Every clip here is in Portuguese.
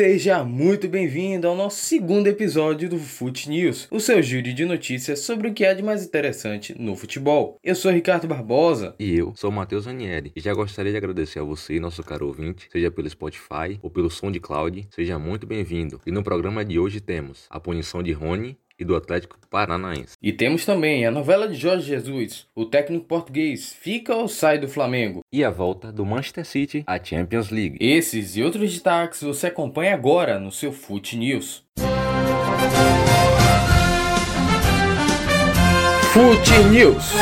Seja muito bem-vindo ao nosso segundo episódio do Fute News, o seu giro de notícias sobre o que há de mais interessante no futebol. Eu sou Ricardo Barbosa. E eu sou Matheus Anieri. E já gostaria de agradecer a você, nosso caro ouvinte, seja pelo Spotify ou pelo SoundCloud, seja muito bem-vindo. E no programa de hoje temos a punição de Rony e do Atlético Paranaense. E temos também a novela de Jorge Jesus, o técnico português fica ou sai do Flamengo? E a volta do Manchester City à Champions League. Esses e outros destaques você acompanha agora no seu Fute News. Fute News.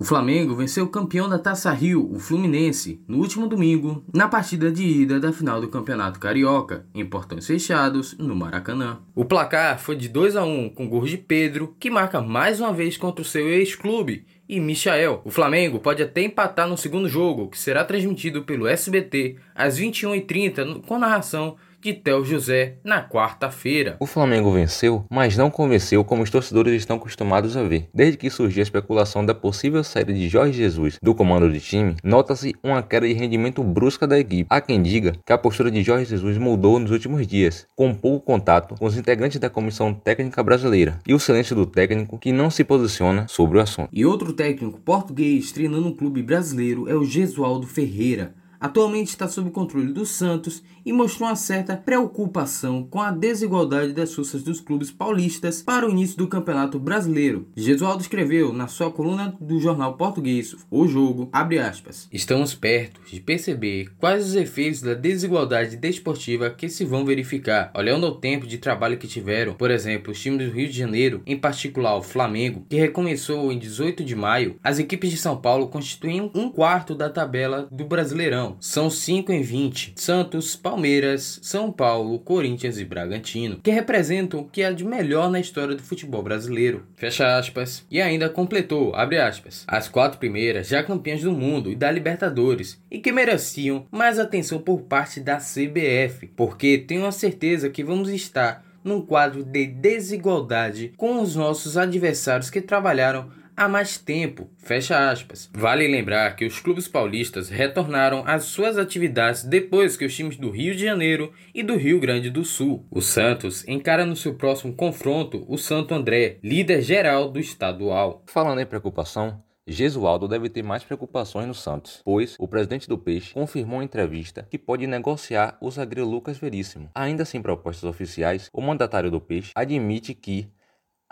O Flamengo venceu o campeão da Taça Rio, o Fluminense, no último domingo, na partida de ida da final do Campeonato Carioca, em portões fechados, no Maracanã. O placar foi de 2-1, com gols de Pedro, que marca mais uma vez contra o seu ex-clube, e Michael. O Flamengo pode até empatar no segundo jogo, que será transmitido pelo SBT às 21h30, com narração de Getel José na quarta-feira. O Flamengo venceu, mas não convenceu como os torcedores estão acostumados a ver. Desde que surgiu a especulação da possível saída de Jorge Jesus do comando do time, nota-se uma queda de rendimento brusca da equipe. Há quem diga que a postura de Jorge Jesus mudou nos últimos dias, com pouco contato com os integrantes da comissão técnica brasileira e o silêncio do técnico que não se posiciona sobre o assunto. E outro técnico português treinando um clube brasileiro é o Jesualdo Ferreira. Atualmente está sob controle do Santos e mostrou uma certa preocupação com a desigualdade das forças dos clubes paulistas para o início do Campeonato Brasileiro. Jesualdo escreveu na sua coluna do jornal português O Jogo, abre aspas, estamos perto de perceber quais os efeitos da desigualdade desportiva que se vão verificar, olhando ao tempo de trabalho que tiveram, por exemplo, os times do Rio de Janeiro, em particular o Flamengo, que recomeçou em 18 de maio, as equipes de São Paulo constituem um quarto da tabela do Brasileirão. São 5 em 20, Santos, Palmeiras, São Paulo, Corinthians e Bragantino, que representam o que há de melhor na história do futebol brasileiro. Fecha aspas. E ainda completou, abre aspas, as 4 primeiras já campeãs do mundo e da Libertadores, e que mereciam mais atenção por parte da CBF, porque tenho a certeza que vamos estar num quadro de desigualdade com os nossos adversários que trabalharam há mais tempo, fecha aspas. Vale lembrar que os clubes paulistas retornaram às suas atividades depois que os times do Rio de Janeiro e do Rio Grande do Sul. O Santos encara no seu próximo confronto o Santo André, líder geral do estadual. Falando em preocupação, Jesualdo deve ter mais preocupações no Santos, pois o presidente do Peixe confirmou em entrevista que pode negociar o zagueiro Lucas Veríssimo. Ainda sem propostas oficiais, o mandatário do Peixe admite que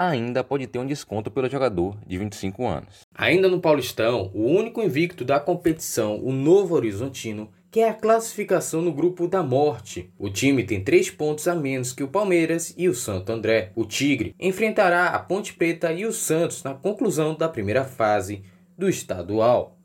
ainda pode ter um desconto pelo jogador de 25 anos. Ainda no Paulistão, o único invicto da competição, o Novo Horizontino, que é a classificação no grupo da morte. O time tem 3 pontos a menos que o Palmeiras e o Santo André. O Tigre enfrentará a Ponte Preta e o Santos na conclusão da primeira fase do estadual.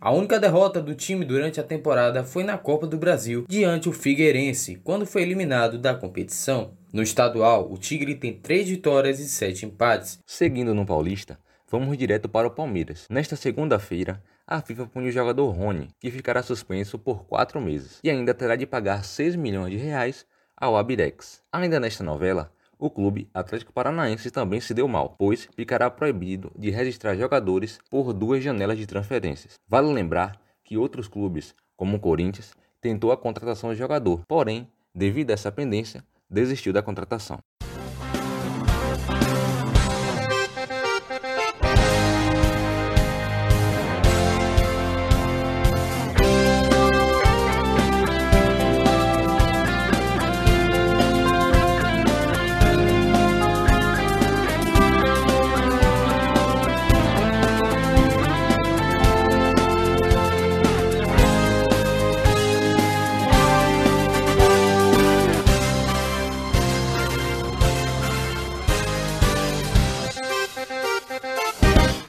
A única derrota do time durante a temporada foi na Copa do Brasil, diante o Figueirense, quando foi eliminado da competição. No estadual, o Tigre tem 3 vitórias e 7 empates. Seguindo no Paulista, vamos direto para o Palmeiras. Nesta segunda-feira, a FIFA puniu o jogador Rony, que ficará suspenso por 4 meses e ainda terá de pagar 6 milhões de reais ao Ajax. Ainda nesta novela, o clube Atlético Paranaense também se deu mal, pois ficará proibido de registrar jogadores por 2 janelas de transferências. Vale lembrar que outros clubes, como o Corinthians, tentou a contratação do jogador, porém, devido a essa pendência, desistiu da contratação.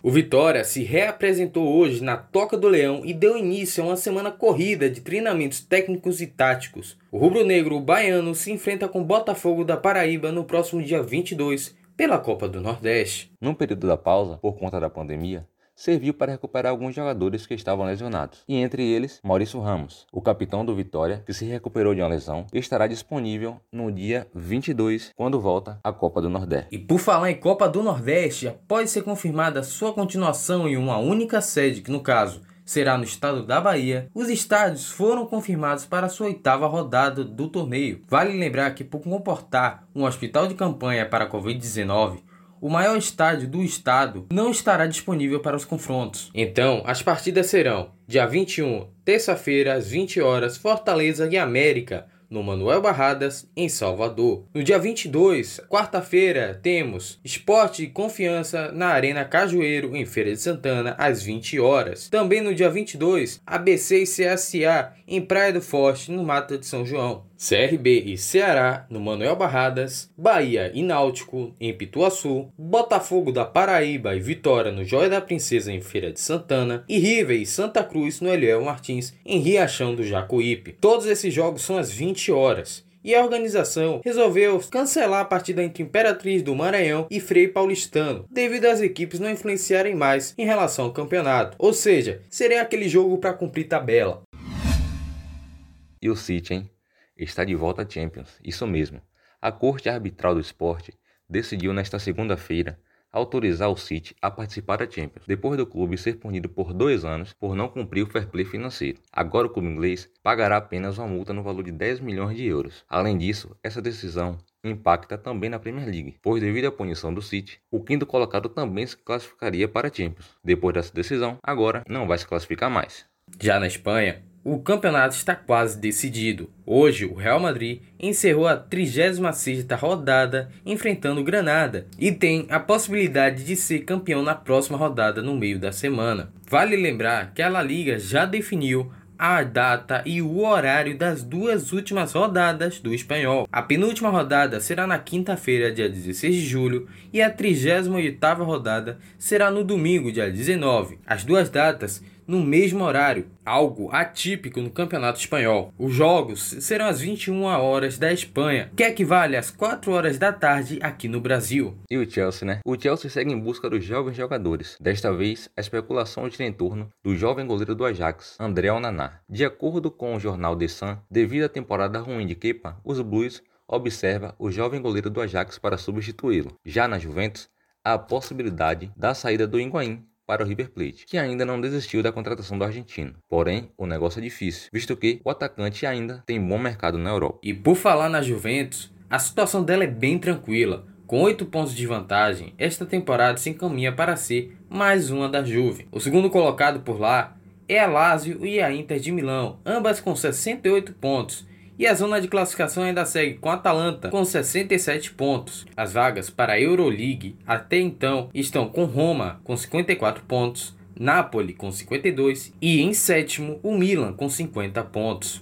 O Vitória se reapresentou hoje na Toca do Leão e deu início a uma semana corrida de treinamentos técnicos e táticos. O rubro-negro baiano se enfrenta com o Botafogo da Paraíba no próximo dia 22 pela Copa do Nordeste. No período da pausa, por conta da pandemia, serviu para recuperar alguns jogadores que estavam lesionados, e entre eles, Maurício Ramos, o capitão do Vitória, que se recuperou de uma lesão, estará disponível no dia 22, quando volta à Copa do Nordeste. E por falar em Copa do Nordeste, após ser confirmada sua continuação em uma única sede, que no caso será no estado da Bahia, os estádios foram confirmados para a sua 8ª rodada do torneio. Vale lembrar que, por comportar um hospital de campanha para a Covid-19, o maior estádio do estado não estará disponível para os confrontos. Então, as partidas serão dia 21, terça-feira, às 20 horas, Fortaleza e América, no Manuel Barradas, em Salvador. No dia 22, quarta-feira, temos Sport e Confiança na Arena Cajueiro, em Feira de Santana, às 20 horas. Também no dia 22, ABC e CSA, em Praia do Forte, no Mata de São João. CRB e Ceará, no Manuel Barradas. Bahia e Náutico, em Pituaçu. Botafogo da Paraíba e Vitória, no Joia da Princesa, em Feira de Santana. E River e Santa Cruz, no Eliel Martins, em Riachão do Jacuípe. Todos esses jogos são às 20 horas. E a organização resolveu cancelar a partida entre Imperatriz do Maranhão e Frei Paulistano, devido às equipes não influenciarem mais em relação ao campeonato. Ou seja, seria aquele jogo para cumprir tabela. E o City, hein? Está de volta à Champions, isso mesmo. A Corte Arbitral do Esporte decidiu nesta segunda-feira autorizar o City a participar da Champions, depois do clube ser punido por 2 anos por não cumprir o fair play financeiro. Agora o clube inglês pagará apenas uma multa no valor de 10 milhões de euros. Além disso, essa decisão impacta também na Premier League, pois devido à punição do City, o 5º colocado também se classificaria para a Champions. Depois dessa decisão, agora não vai se classificar mais. Já na Espanha, o campeonato está quase decidido. Hoje, o Real Madrid encerrou a 36ª rodada enfrentando o Granada e tem a possibilidade de ser campeão na próxima rodada no meio da semana. Vale lembrar que a La Liga já definiu a data e o horário das 2 últimas rodadas do espanhol. A penúltima rodada será na quinta-feira, dia 16 de julho, e a 38ª rodada será no domingo, dia 19. As 2 datas no mesmo horário, algo atípico no campeonato espanhol. Os jogos serão às 21 horas da Espanha, que equivale às 4 horas da tarde aqui no Brasil. E o Chelsea, né? O Chelsea segue em busca dos jovens jogadores. Desta vez, a especulação gira em torno do jovem goleiro do Ajax, André Onaná. De acordo com o jornal The Sun, devido à temporada ruim de Kepa, os Blues observam o jovem goleiro do Ajax para substituí-lo. Já na Juventus, há a possibilidade da saída do Higuaín para o River Plate, que ainda não desistiu da contratação do argentino. Porém, o negócio é difícil, visto que o atacante ainda tem bom mercado na Europa. E por falar na Juventus, a situação dela é bem tranquila. Com 8 pontos de vantagem, esta temporada se encaminha para ser mais uma da Juve. O segundo colocado por lá é a Lazio e a Inter de Milão, ambas com 68 pontos. E a zona de classificação ainda segue com a Atalanta, com 67 pontos. As vagas para a Euroleague, até então, estão com Roma, com 54 pontos, Napoli, com 52 e, em sétimo, o Milan, com 50 pontos.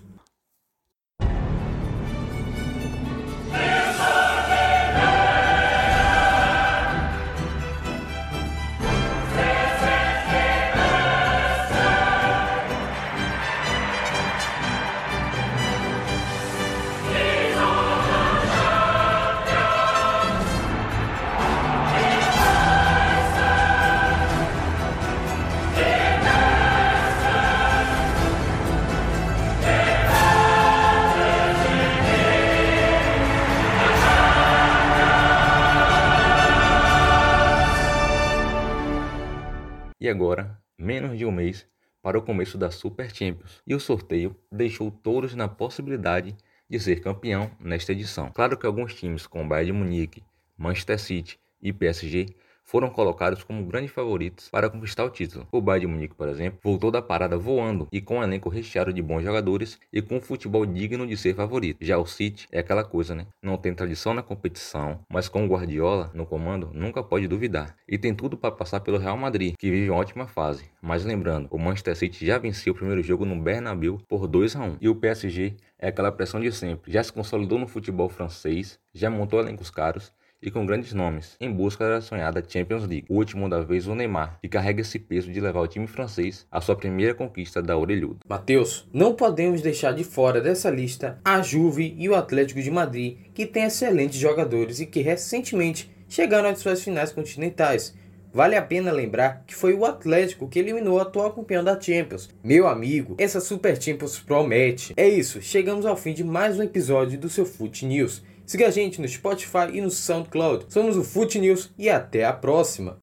E agora, menos de um mês para o começo da Super Champions, e o sorteio deixou todos na possibilidade de ser campeão nesta edição. Claro que alguns times como Bayern de Munique, Manchester City e PSG foram colocados como grandes favoritos para conquistar o título. O Bayern de Munique, por exemplo, voltou da parada voando e com um elenco recheado de bons jogadores e com um futebol digno de ser favorito. Já o City é aquela coisa, né? Não tem tradição na competição, mas com o Guardiola no comando nunca pode duvidar. E tem tudo para passar pelo Real Madrid, que vive uma ótima fase. Mas lembrando, o Manchester City já venceu o primeiro jogo no Bernabéu por 2-1. E o PSG é aquela pressão de sempre. Já se consolidou no futebol francês, já montou elencos caros e com grandes nomes, em busca da sonhada Champions League. O último da vez, o Neymar, que carrega esse peso de levar o time francês à sua primeira conquista da orelhuda. Matheus, não podemos deixar de fora dessa lista a Juve e o Atlético de Madrid, que têm excelentes jogadores e que recentemente chegaram às suas finais continentais. Vale a pena lembrar que foi o Atlético que eliminou o atual campeão da Champions. Meu amigo, essa Super Champions promete. É isso, chegamos ao fim de mais um episódio do seu Fute News. Siga a gente no Spotify e no SoundCloud. Somos o Fute News e até a próxima.